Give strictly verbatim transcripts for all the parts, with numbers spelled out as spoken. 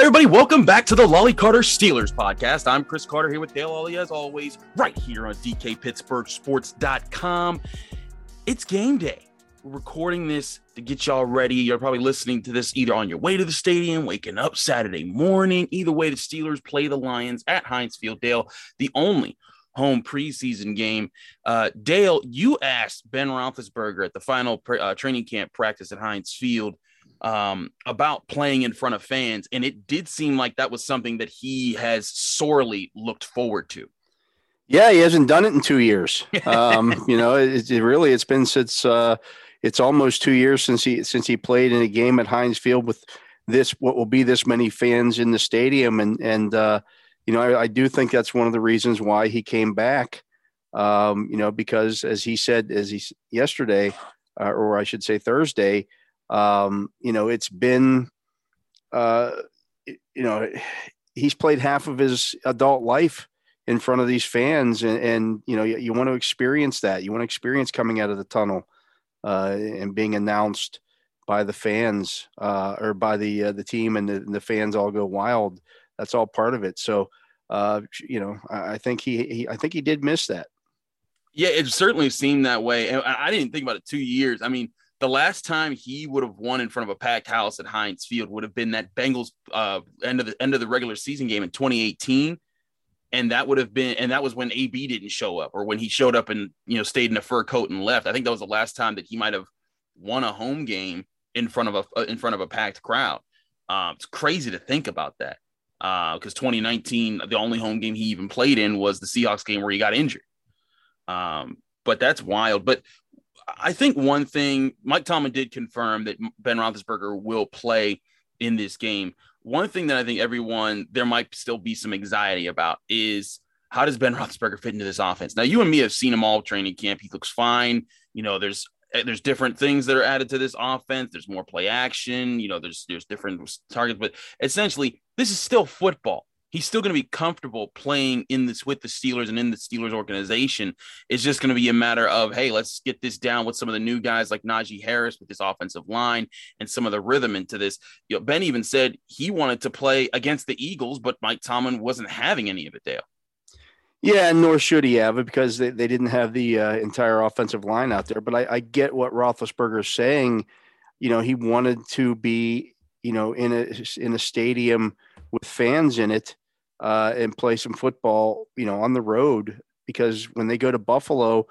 Everybody, welcome back to the Lolley Carter Steelers podcast. I'm Chris Carter here with Dale Lolley, as always, right here on D K Pittsburgh Sports dot com. It's game day. We're recording this to get y'all ready. You're probably listening to this either on your way to the stadium, waking up Saturday morning. Either way, the Steelers play the Lions at Heinz Field, Dale, the only home preseason game. Uh, Dale, you asked Ben Roethlisberger at the final pre- uh, training camp practice at Heinz Field um about playing in front of fans, and it did seem like that was something that he has sorely looked forward to. Yeah, he hasn't done it in two years. um you know it, it really it's been since uh it's almost two years since he since he played in a game at Heinz Field with this what will be this many fans in the stadium, and and uh you know I, I do think that's one of the reasons why he came back, um you know because as he said as he yesterday uh, or I should say Thursday, Um, you know, it's been, uh, you know, he's played half of his adult life in front of these fans. And, and you know, you, you want to experience that. You want to experience coming out of the tunnel uh, and being announced by the fans uh, or by the uh, the team, and the, and the fans all go wild. That's all part of it. So, uh, you know, I, I think he, he I think he did miss that. Yeah, it certainly seemed that way. And I didn't think about it two years. I mean, the last time he would have won in front of a packed house at Heinz Field would have been that Bengals uh, end of the end of the regular season game in twenty eighteen, and that would have been and that was when A B didn't show up, or when he showed up and you know stayed in a fur coat and left. I think that was the last time that he might have won a home game in front of a in front of a packed crowd. Um, it's crazy to think about that, because uh, twenty nineteen, the only home game he even played in was the Seahawks game where he got injured. Um, but that's wild. But I think one thing, Mike Tomlin did confirm that Ben Roethlisberger will play in this game. One thing that I think everyone, there might still be some anxiety about, is how does Ben Roethlisberger fit into this offense? Now, you and me have seen him all training camp. He looks fine. You know, there's there's different things that are added to this offense. There's more play action. You know, there's there's different targets. But essentially, this is still football. He's still going to be comfortable playing in this with the Steelers and in the Steelers organization. It's just going to be a matter of, hey, let's get this down with some of the new guys like Najee Harris with this offensive line and some of the rhythm into this. You know, Ben even said he wanted to play against the Eagles, but Mike Tomlin wasn't having any of it, Dale. Yeah, nor should he have it, because they, they didn't have the uh, entire offensive line out there. But I, I get what Roethlisberger is saying. You know, he wanted to be, you know, in a in a stadium with fans in it, uh, and play some football, you know, on the road, because when they go to Buffalo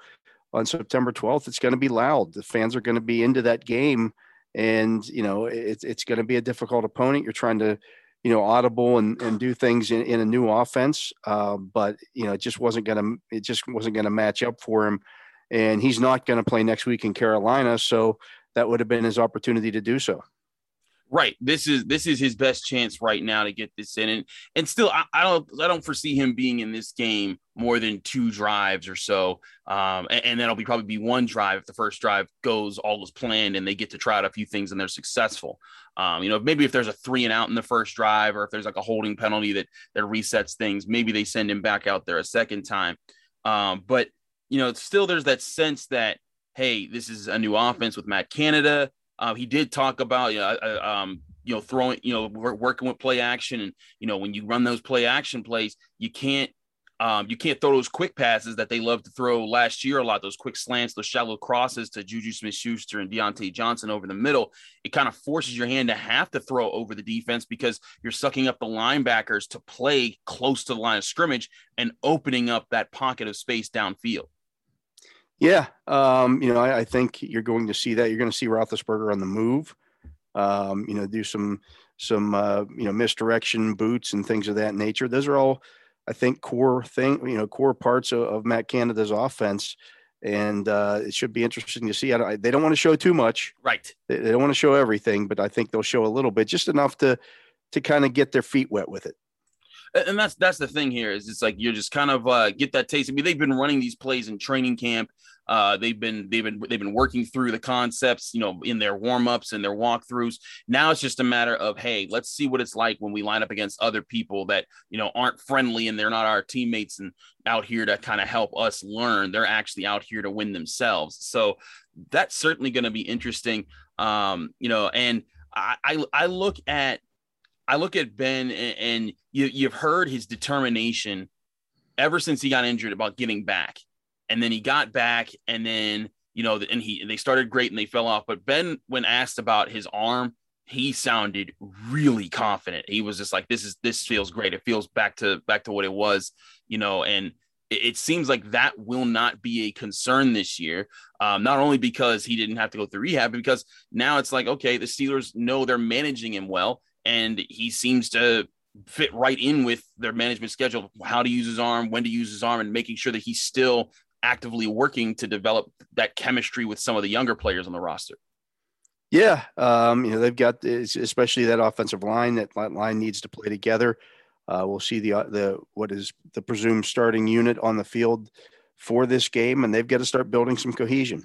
on September twelfth, it's going to be loud. The fans are going to be into that game, and, you know, it's, it's going to be a difficult opponent. You're trying to, you know, audible and, and do things in, in a new offense. Uh, but, you know, it just wasn't going to, it just wasn't going to match up for him, and he's not going to play next week in Carolina. So that would have been his opportunity to do so. Right. This is this is his best chance right now to get this in. And, and still, I, I don't I don't foresee him being in this game more than two drives or so. Um, and, and that'll be probably be one drive if the first drive goes all as planned and they get to try out a few things and they're successful. Um, you know, maybe if there's a three and out in the first drive, or if there's like a holding penalty that that resets things, maybe they send him back out there a second time. Um, but, you know, still there's that sense that, hey, this is a new offense with Matt Canada. Uh, he did talk about, you know, uh, um, you know, throwing, you know, working with play action. And, you know, when you run those play action plays, you can't Um, you can't throw those quick passes that they loved to throw last year a lot, those quick slants, those shallow crosses to Juju Smith-Schuster and Deontay Johnson over the middle. It kind of forces your hand to have to throw over the defense because you're sucking up the linebackers to play close to the line of scrimmage and opening up that pocket of space downfield. Yeah, um, you know, I, I think you're going to see that. You're going to see Roethlisberger on the move, um, you know, do some, some uh, you know, misdirection boots and things of that nature. Those are all, I think, core thing, you know, core parts of, of Matt Canada's offense. And uh, it should be interesting to see. I don't, I, they don't want to show too much. Right. They, they don't want to show everything, but I think they'll show a little bit, just enough to to kind of get their feet wet with it. And that's that's the thing here is it's like you're just kind of uh, get that taste. I mean, they've been running these plays in training camp. Uh, they've been they've been they've been working through the concepts, you know, in their warm-ups and their walkthroughs. Now it's just a matter of, hey, let's see what it's like when we line up against other people that, you know, aren't friendly and they're not our teammates and out here to kind of help us learn. They're actually out here to win themselves. So that's certainly going to be interesting, um, you know. And I, I I look at I look at Ben and, and you you've heard his determination ever since he got injured about getting back. And then he got back and then, you know, and he, and they started great and they fell off. But Ben, when asked about his arm, he sounded really confident. He was just like, this is, this feels great. It feels back to back to what it was, you know, and it, it seems like that will not be a concern this year. Um, not only because he didn't have to go through rehab, but because now it's like, okay, the Steelers know they're managing him well. And he seems to fit right in with their management schedule, how to use his arm, when to use his arm, and making sure that he's still actively working to develop that chemistry with some of the younger players on the roster. Yeah. Um, you know, they've got, especially that offensive line, that line needs to play together. Uh, we'll see the, the, what is the presumed starting unit on the field for this game. And they've got to start building some cohesion.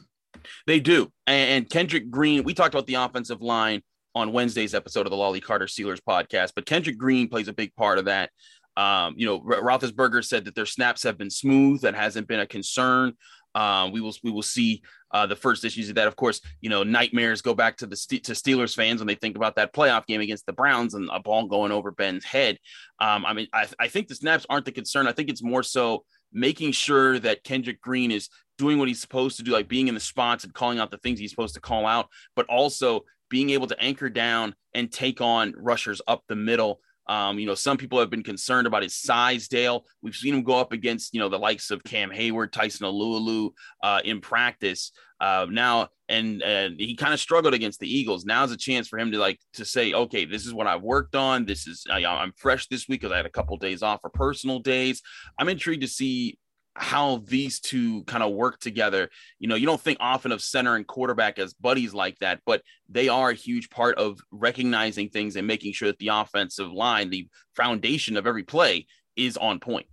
They do. And Kendrick Green, we talked about the offensive line on Wednesday's episode of the Lolley Carter Steelers podcast, but Kendrick Green plays a big part of that. Um, you know, Roethlisberger said that their snaps have been smooth. That hasn't been a concern. Um, we will we will see uh, the first issues of that. Of course, you know, nightmares go back to the to Steelers fans when they think about that playoff game against the Browns and a ball going over Ben's head. Um, I mean, I, I think the snaps aren't the concern. I think it's more so making sure that Kendrick Green is doing what he's supposed to do, like being in the spots and calling out the things he's supposed to call out, but also being able to anchor down and take on rushers up the middle. Um, you know, some people have been concerned about his size, Dale. We've seen him go up against, you know, the likes of Cam Hayward, Tyson Alualu uh, in practice uh, now. And, and he kind of struggled against the Eagles. Now's a chance for him to like to say, OK, this is what I've worked on. This is I, I'm fresh this week because I had a couple of days off for personal days. I'm intrigued to see how these two kind of work together. You know, you don't think often of center and quarterback as buddies like that, but they are a huge part of recognizing things and making sure that the offensive line, the foundation of every play, is on point.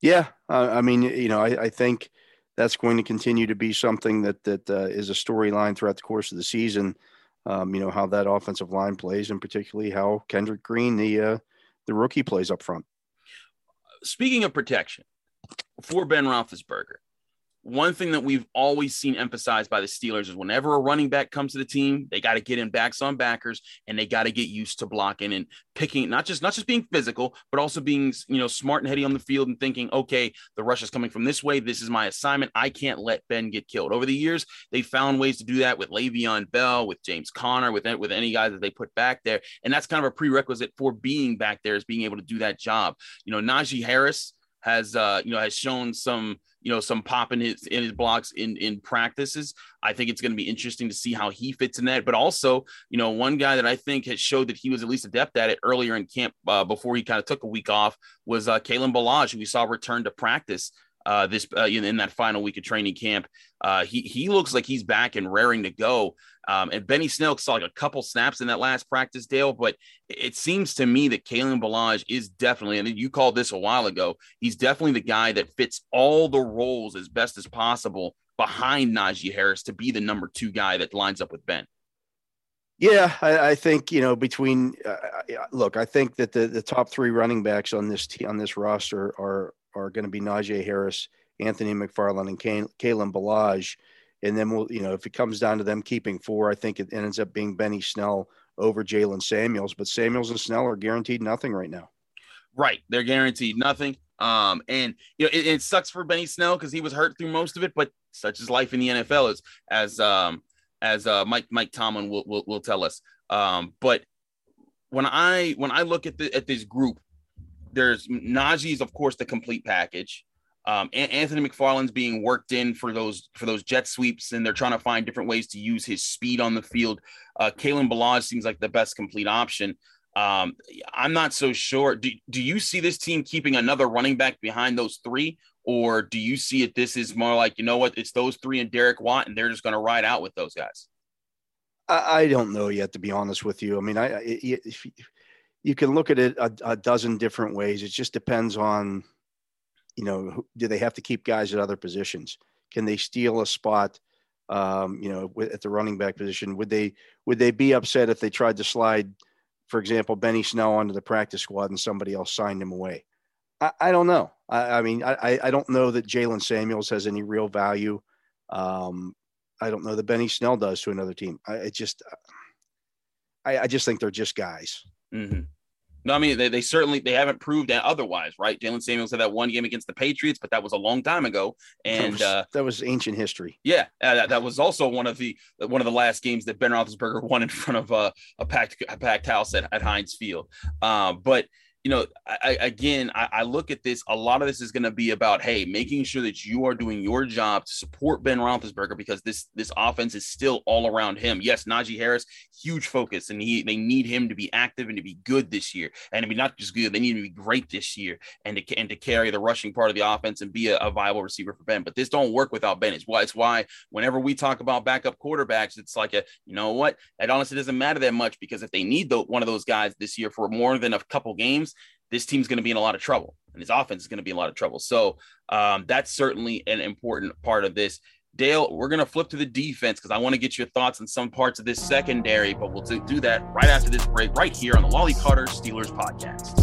Yeah. Uh, I mean, you know, I, I think that's going to continue to be something that, that uh, is a storyline throughout the course of the season. Um, you know, how that offensive line plays and particularly how Kendrick Green, the, uh, the rookie, plays up front. Speaking of protection, for Ben Roethlisberger, one thing that we've always seen emphasized by the Steelers is whenever a running back comes to the team, they got to get in backs on backers and they got to get used to blocking and picking, not just, not just being physical, but also being, you know, smart and heady on the field and thinking, okay, the rush is coming from this way. This is my assignment. I can't let Ben get killed. Over the years, they found ways to do that with Le'Veon Bell, with James Conner, with, with any guys that they put back there. And that's kind of a prerequisite for being back there, is being able to do that job. You know, Najee Harris has, uh, you know, has shown some, you know, some pop in his, in his blocks in, in practices. I think it's going to be interesting to see how he fits in that, but also, you know, one guy that I think has showed that he was at least adept at it earlier in camp, uh, before he kind of took a week off, was uh, Kalen Ballage, who we saw return to practice uh, this, uh, in, in that final week of training camp. Uh, he, he looks like he's back and raring to go. Um, and Benny Snell saw like a couple snaps in that last practice, Dale, but it seems to me that Kalen Ballage is definitely, and you called this a while ago, he's definitely the guy that fits all the roles as best as possible behind Najee Harris to be the number two guy that lines up with Ben. Yeah, I, I think, you know, between, uh, look, I think that the, the top three running backs on this t- on this roster are, are going to be Najee Harris, Anthony McFarland, and Kalen Ballage. And then we'll, you know, if it comes down to them keeping four, I think it ends up being Benny Snell over Jaylen Samuels. But Samuels and Snell are guaranteed nothing right now. Right. They're guaranteed nothing. Um, and you know, it, it sucks for Benny Snell because he was hurt through most of it, but such is life in the N F L, as as um, as uh, Mike Mike Tomlin will, will will tell us. Um, but when I when I look at the at this group, there's Najee's, of course, the complete package. Um, Anthony McFarland's being worked in for those for those jet sweeps, and they're trying to find different ways to use his speed on the field. Uh, Kalen Ballage seems like the best complete option. Um, I'm not so sure. Do, do you see this team keeping another running back behind those three, or do you see it? This is more like, you know what, it's those three and Derek Watt, and they're just going to ride out with those guys. I, I don't know yet, to be honest with you. I mean, I, I if you, you can look at it a, a dozen different ways. It just depends on, you know, do they have to keep guys at other positions? Can they steal a spot, um, you know, with, at the running back position? Would they would they be upset if they tried to slide, for example, Benny Snell onto the practice squad and somebody else signed him away? I, I don't know. I, I mean, I, I don't know that Jaylen Samuels has any real value. Um, I don't know that Benny Snell does to another team. I it just I, I just think they're just guys. Mm-hmm. No, I mean, they, they certainly, they haven't proved that otherwise, right? Jaylen Samuels had that one game against the Patriots, but that was a long time ago. And that was, uh, that was ancient history. Yeah. Uh, that, that was also one of the, one of the last games that Ben Roethlisberger won in front of uh, a packed, a packed house at, at Heinz Field. Uh, but, you know, I, I, again, I, I look at this, a lot of this is going to be about, hey, making sure that you are doing your job to support Ben Roethlisberger, because this, this offense is still all around him. Yes, Najee Harris, huge focus, and he, they need him to be active and to be good this year. And to be not just good, they need him to be great this year, and to, and to carry the rushing part of the offense and be a, a viable receiver for Ben. But this don't work without Ben. It's why, it's why whenever we talk about backup quarterbacks, it's like, a, you know what, it honestly doesn't matter that much, because if they need the, one of those guys this year for more than a couple games, this team's going to be in a lot of trouble, and his offense is going to be in a lot of trouble. So um, that's certainly an important part of this. Dale, we're going to flip to the defense because I want to get your thoughts on some parts of this secondary, but we'll do, do that right after this break, right here on the Lolley Carter Steelers podcast.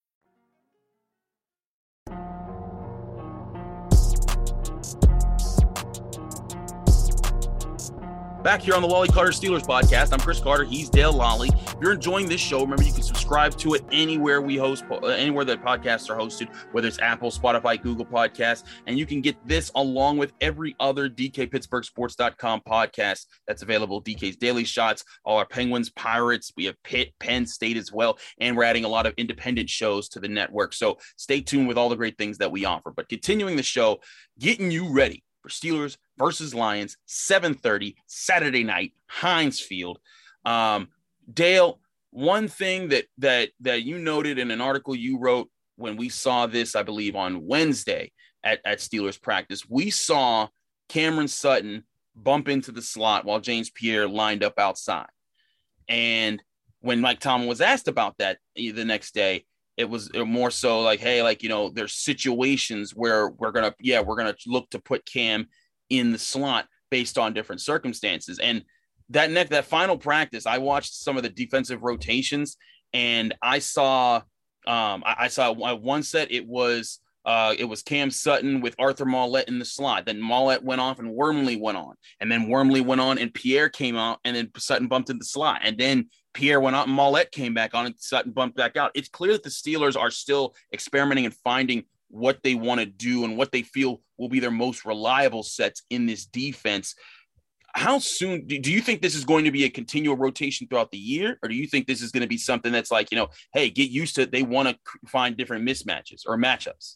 Back here on the Lolley Carter Steelers podcast. I'm Chris Carter. He's Dale Lolley. If you're enjoying this show, remember you can subscribe to it anywhere we host, anywhere that podcasts are hosted, whether it's Apple, Spotify, Google Podcasts. And you can get this along with every other D K Pittsburgh Sports dot com podcast that's available. D K's Daily Shots, all our Penguins, Pirates. We have Pitt, Penn State as well. And we're adding a lot of independent shows to the network. So stay tuned with all the great things that we offer. But continuing the show, getting you ready for Steelers versus Lions, seven thirty, Saturday night, Heinz Field. Um, Dale, one thing that that that you noted in an article you wrote when we saw this, I believe, on Wednesday at, at Steelers practice, we saw Cameron Sutton bump into the slot while James Pierre lined up outside. And when Mike Tomlin was asked about that the next day, It was more so like, hey, like, you know, there's situations where we're going to, yeah, we're going to look to put Cam in the slot based on different circumstances. And that neck, that final practice, I watched some of the defensive rotations, and I saw, um, I, I saw one set. It was, uh, it was Cam Sutton with Arthur Maulet in the slot. Then Maulet went off and Wormley went on, and then Wormley went on and Pierre came out, and then Sutton bumped in the slot, and then Pierre went out and Maulet came back on and Sutton bumped back out. It's clear that the Steelers are still experimenting and finding what they want to do and what they feel will be their most reliable sets in this defense. How soon do you think this is going to be a continual rotation throughout the year? Or do you think this is going to be something that's like, you know, hey, get used to it. They want to find different mismatches or matchups.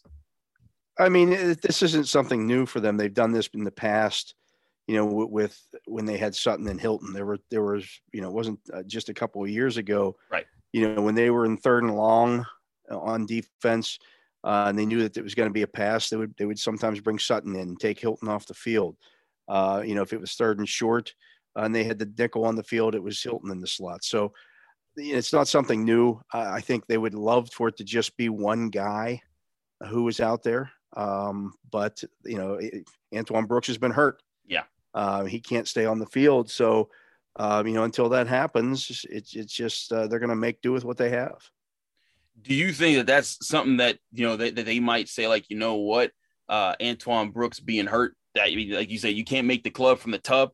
I mean, this isn't something new for them. They've done this in the past. You know, with when they had Sutton and Hilton, there were there was you know it wasn't just a couple of years ago, right? You know, when they were in third and long on defense, uh, and they knew that it was going to be a pass, they would they would sometimes bring Sutton in and take Hilton off the field. Uh, you know, if it was third and short, uh, and they had the nickel on the field, it was Hilton in the slot. So you know, it's not something new. Uh, I think they would love for it to just be one guy who was out there, um, but you know, it, Antoine Brooks has been hurt. Yeah. Uh, he can't stay on the field. So, uh, you know, until that happens, it's, it's just uh, they're going to make do with what they have. Do you think that that's something that, you know, that, that they might say, like, you know what, uh, Antoine Brooks being hurt, that, like you say, you can't make the club from the tub.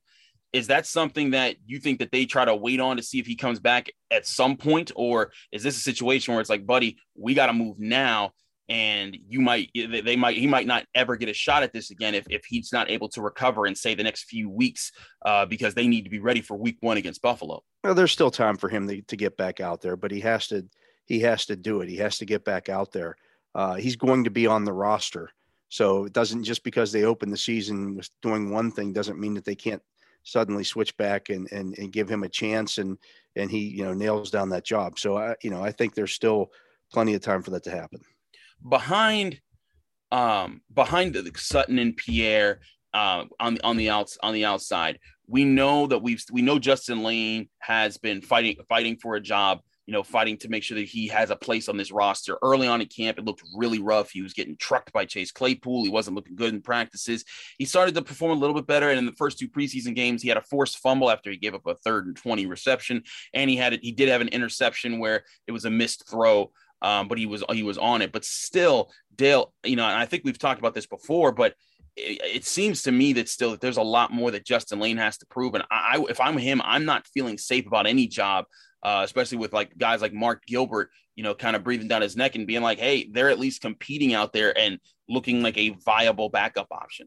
Is that something that you think that they try to wait on to see if he comes back at some point? Or is this a situation where it's like, buddy, we got to move now? And you might, they might, he might not ever get a shot at this again if, if he's not able to recover in, say, the next few weeks, uh, because they need to be ready for week one against Buffalo. Well, there's still time for him to, to get back out there, but he has to, he has to do it. He has to get back out there. Uh, he's going to be on the roster. So it doesn't, just because they open the season with doing one thing doesn't mean that they can't suddenly switch back and, and, and give him a chance. And, and he, you know, nails down that job. So I, you know, I think there's still plenty of time for that to happen. Behind, um, behind the, the Sutton and Pierre, uh, on on the outs on the outside, we know that we've we know Justin Lane has been fighting fighting for a job. You know, fighting to make sure that he has a place on this roster. Early on in camp, it looked really rough. He was getting trucked by Chase Claypool. He wasn't looking good in practices. He started to perform a little bit better, and in the first two preseason games, he had a forced fumble after he gave up a third and twenty reception, and he had a, he did have an interception where it was a missed throw. Um, but he was he was on it. But still, Dale, you know, and I think we've talked about this before, but it, it seems to me that still that there's a lot more that Justin Lane has to prove. And I, I if I'm him, I'm not feeling safe about any job, uh, especially with like guys like Mark Gilbert, you know, kind of breathing down his neck and being like, hey, they're at least competing out there and looking like a viable backup option.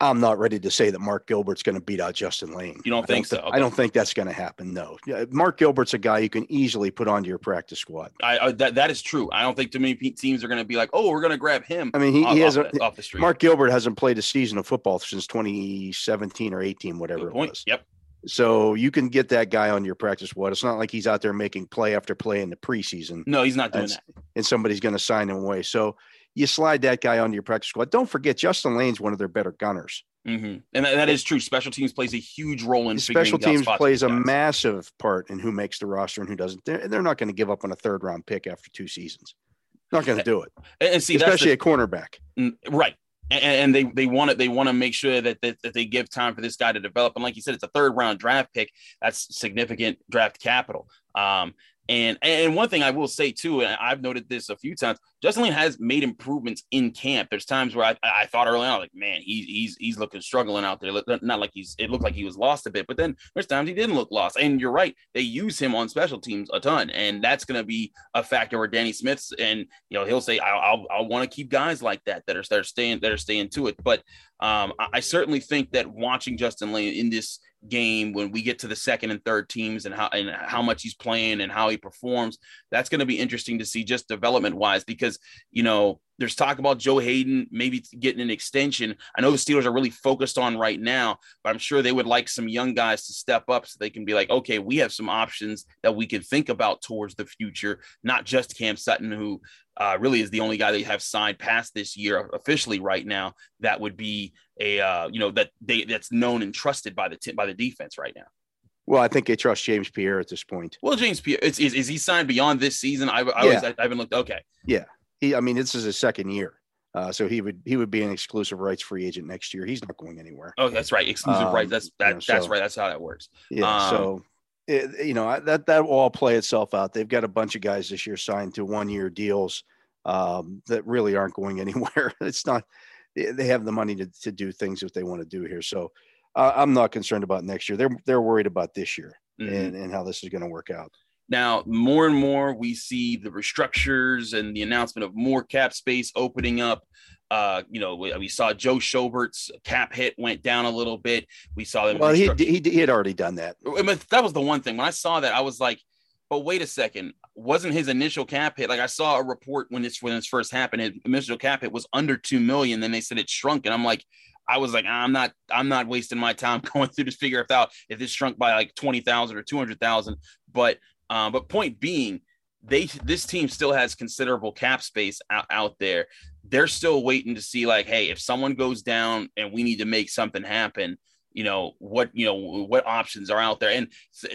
I'm not ready to say that Mark Gilbert's going to beat out Justin Lane. You don't think I don't th- so? Okay. I don't think that's going to happen. No, Mark Gilbert's a guy you can easily put onto your practice squad. I, I that that is true. I don't think too many teams are going to be like, oh, we're going to grab him. I mean, he, off, he hasn't. Off the, off the street. Mark Gilbert hasn't played a season of football since twenty seventeen or eighteen, whatever it was. Yep. So you can get that guy on your practice squad. It's not like he's out there making play after play in the preseason. No, he's not doing and, that. And somebody's going to sign him away. So you slide that guy onto your practice squad. Don't forget, Justin Lane's one of their better gunners. Mm-hmm. And that, that is true. Special teams plays a huge role in special teams plays a massive part in who makes the roster and who doesn't. They're, they're not going to give up on a third round pick after two seasons. Not going to do it. And, and see, especially a cornerback. Right. And, and they, they want it. They want to make sure that, that, that they give time for this guy to develop. And like you said, it's a third round draft pick. That's significant draft capital. Um, And and one thing I will say, too, and I've noted this a few times, Justin Lane has made improvements in camp. There's times where I, I thought early on, like, man, he's he's he's looking struggling out there. Not like he's it looked like he was lost a bit. But then there's times he didn't look lost. And you're right. They use him on special teams a ton. And that's going to be a factor where Danny Smith's and, you know, he'll say, I'll, I'll, I'll want to keep guys like that that are, that are staying that are staying to it. But um, I, I certainly think that watching Justin Lane in this game, when we get to the second and third teams and how and how much he's playing and how he performs, that's going to be interesting to see just development wise, because, you know, there's talk about Joe Hayden maybe getting an extension. I know the Steelers are really focused on right now, but I'm sure they would like some young guys to step up so they can be like, okay, we have some options that we can think about towards the future, not just Cam Sutton, who uh, really is the only guy they have signed past this year officially right now. That would be a, uh, you know, that they that's known and trusted by the, t- by the defense right now. Well, I think they trust James Pierre at this point. Well, James Pierre, it's, is, is he signed beyond this season? I, I, yeah. was, I, I haven't looked. Okay. Yeah. He, I mean, this is his second year. Uh, so he would he would be an exclusive rights free agent next year. He's not going anywhere. Oh, that's right. Exclusive um, rights. That's that, you know, that's so, right. That's how that works. Yeah. Um, so, it, you know, that that will all play itself out. They've got a bunch of guys this year signed to one year deals um, that really aren't going anywhere. It's not they have the money to, to do things that they want to do here. So uh, I'm not concerned about next year. They're they're worried about this year mm-hmm. and, and how this is going to work out. Now, more and more, we see the restructures and the announcement of more cap space opening up. Uh, you know, we, we saw Joe Schobert's cap hit went down a little bit. We saw that. Well, he, he he had already done that. I mean, that was the one thing. When I saw that, I was like, "Oh, wait a second! Wasn't his initial cap hit?" Like I saw a report when this when this first happened. His initial cap hit was under two million. Then they said it shrunk, and I'm like. I was like, I'm not, I'm not wasting my time going through this figure out if this shrunk by like twenty thousand or two hundred thousand. But, um, but point being, they, this team still has considerable cap space out, out there. They're still waiting to see like, hey, if someone goes down and we need to make something happen, you know, what, you know, what options are out there. And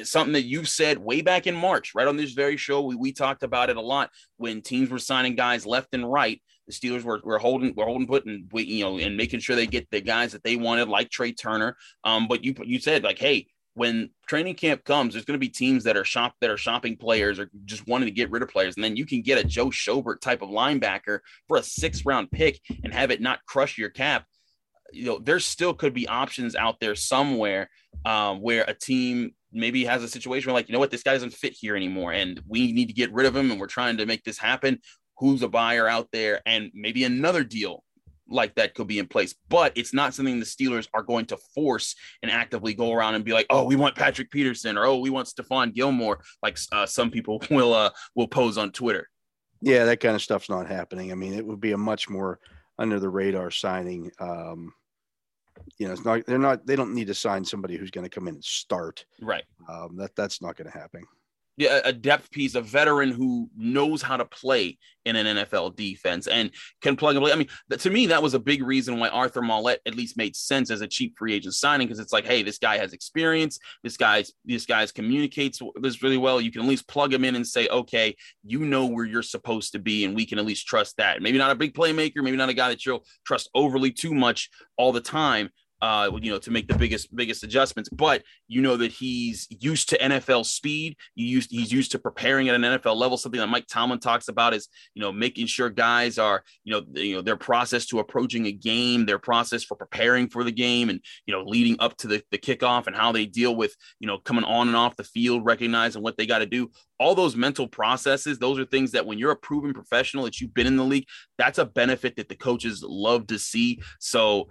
something that you said way back in March, right on this very show, we, we talked about it a lot when teams were signing guys left and right. The Steelers were, were holding, were holding put, and we, you know, and making sure they get the guys that they wanted, like Trey Turner. Um, but you, you said like, hey, when training camp comes, there's going to be teams that are shop that are shopping players or just wanting to get rid of players, and then you can get a Joe Schobert type of linebacker for a sixth round pick and have it not crush your cap. You know, there still could be options out there somewhere um, where a team maybe has a situation where like, you know what, this guy doesn't fit here anymore, and we need to get rid of him, and we're trying to make this happen. Who's a buyer out there, and maybe another deal like that could be in place, but it's not something the Steelers are going to force and actively go around and be like, oh, we want Patrick Peterson, or, oh, we want Stephon Gilmore. Like uh, some people will, uh, will pose on Twitter. Yeah. That kind of stuff's not happening. I mean, it would be a much more under the radar signing. Um, you know, it's not, they're not, they don't need to sign somebody who's going to come in and start. Right. Um, that that's not going to happen. Yeah, a depth piece, a veteran who knows how to play in an N F L defense and can plug and play. I mean, to me, that was a big reason why Arthur Maulet at least made sense as a cheap free agent signing, because it's like, hey, this guy has experience. This guy's this guy's communicates this really well. You can at least plug him in and say, okay, you know where you're supposed to be, and we can at least trust that. Maybe not a big playmaker, maybe not a guy that you'll trust overly too much all the time. Uh, you know, to make the biggest, biggest adjustments, but you know that he's used to N F L speed. You used, he's used to preparing at an N F L level. Something that Mike Tomlin talks about is, you know, making sure guys are, you know, you know, their process to approaching a game, their process for preparing for the game and, you know, leading up to the, the kickoff and how they deal with, you know, coming on and off the field, recognizing what they got to do. All those mental processes, those are things that when you're a proven professional that you've been in the league, that's a benefit that the coaches love to see. So,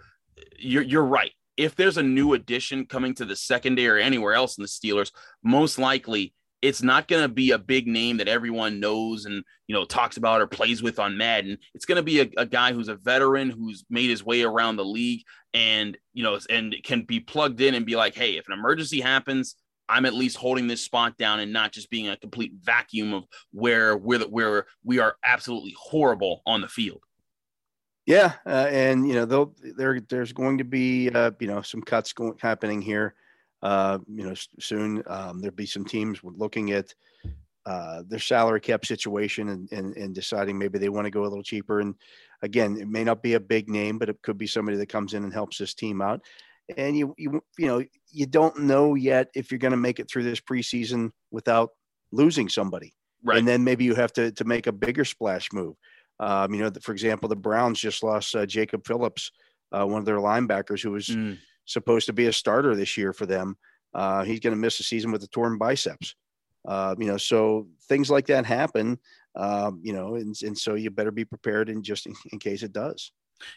You're you're right. If there's a new addition coming to the secondary or anywhere else in the Steelers, most likely it's not going to be a big name that everyone knows and, you know, talks about or plays with on Madden. It's going to be a, a guy who's a veteran, who's made his way around the league and, you know, and can be plugged in and be like, hey, if an emergency happens, I'm at least holding this spot down and not just being a complete vacuum of where we're the, where we are absolutely horrible on the field. Yeah, uh, and you know, they'll, there there's going to be uh, you know, some cuts going happening here, uh, you know, soon. Um, there'll be some teams looking at uh, their salary cap situation and, and and deciding maybe they want to go a little cheaper. And again, it may not be a big name, but it could be somebody that comes in and helps this team out. And you you you know you don't know yet if you're going to make it through this preseason without losing somebody, right? And then maybe you have to to make a bigger splash move. Um, you know, the, for example, the Browns just lost uh, Jacob Phillips, uh, one of their linebackers who was mm. supposed to be a starter this year for them. Uh, he's going to miss the season with a torn biceps. Uh, you know, so things like that happen, um, you know, and, and so you better be prepared in just in, in case it does.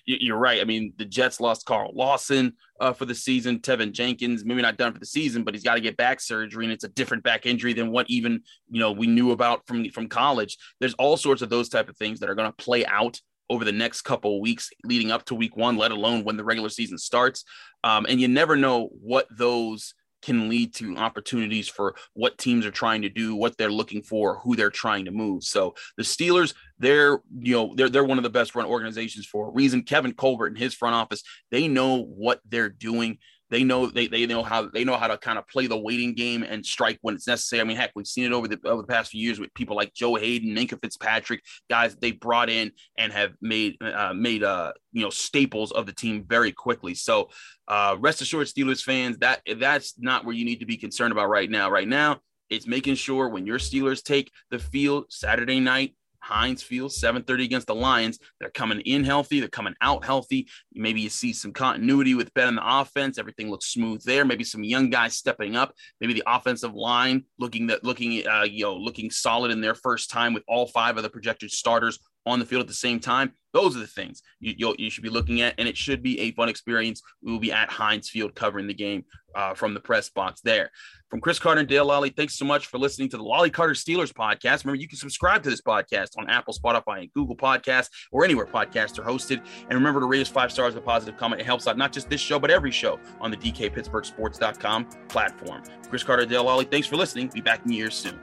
You're right. I mean, the Jets lost Carl Lawson uh, for the season. Tevin Jenkins, maybe not done for the season, but he's got to get back surgery, and it's a different back injury than what even, you know, we knew about from, from college. There's all sorts of those type of things that are going to play out over the next couple of weeks leading up to week one, let alone when the regular season starts. Um, and you never know what those can lead to opportunities for what teams are trying to do, what they're looking for, who they're trying to move. So the Steelers, they're, you know, they're, they're one of the best run organizations for a reason. Kevin Colbert and his front office, they know what they're doing. They know they they know how they know how to kind of play the waiting game and strike when it's necessary. I mean, heck, we've seen it over the over the past few years with people like Joe Hayden, Minkah Fitzpatrick, guys that they brought in and have made uh, made uh, you know staples of the team very quickly. So uh, rest assured, Steelers fans, that that's not where you need to be concerned about right now. Right now, it's making sure when your Steelers take the field Saturday night, Heinz Field, seven thirty against the Lions. They're coming in healthy. They're coming out healthy. Maybe you see some continuity with Ben in the offense. Everything looks smooth there. Maybe some young guys stepping up. Maybe the offensive line looking that looking uh, you know looking solid in their first time with all five of the projected starters on the field at the same time. Those are the things you you'll, you should be looking at, and it should be a fun experience. We will be at Heinz Field covering the game uh, from the press box there. From Chris Carter and Dale Lolley, thanks so much for listening to the Lolley Carter Steelers podcast. Remember, you can subscribe to this podcast on Apple, Spotify, and Google Podcasts, or anywhere podcasts are hosted. And remember to rate us five stars with a positive comment. It helps out not just this show, but every show on the D K Pittsburgh Sports dot com platform. Chris Carter, Dale Lolley, thanks for listening. Be back in years soon.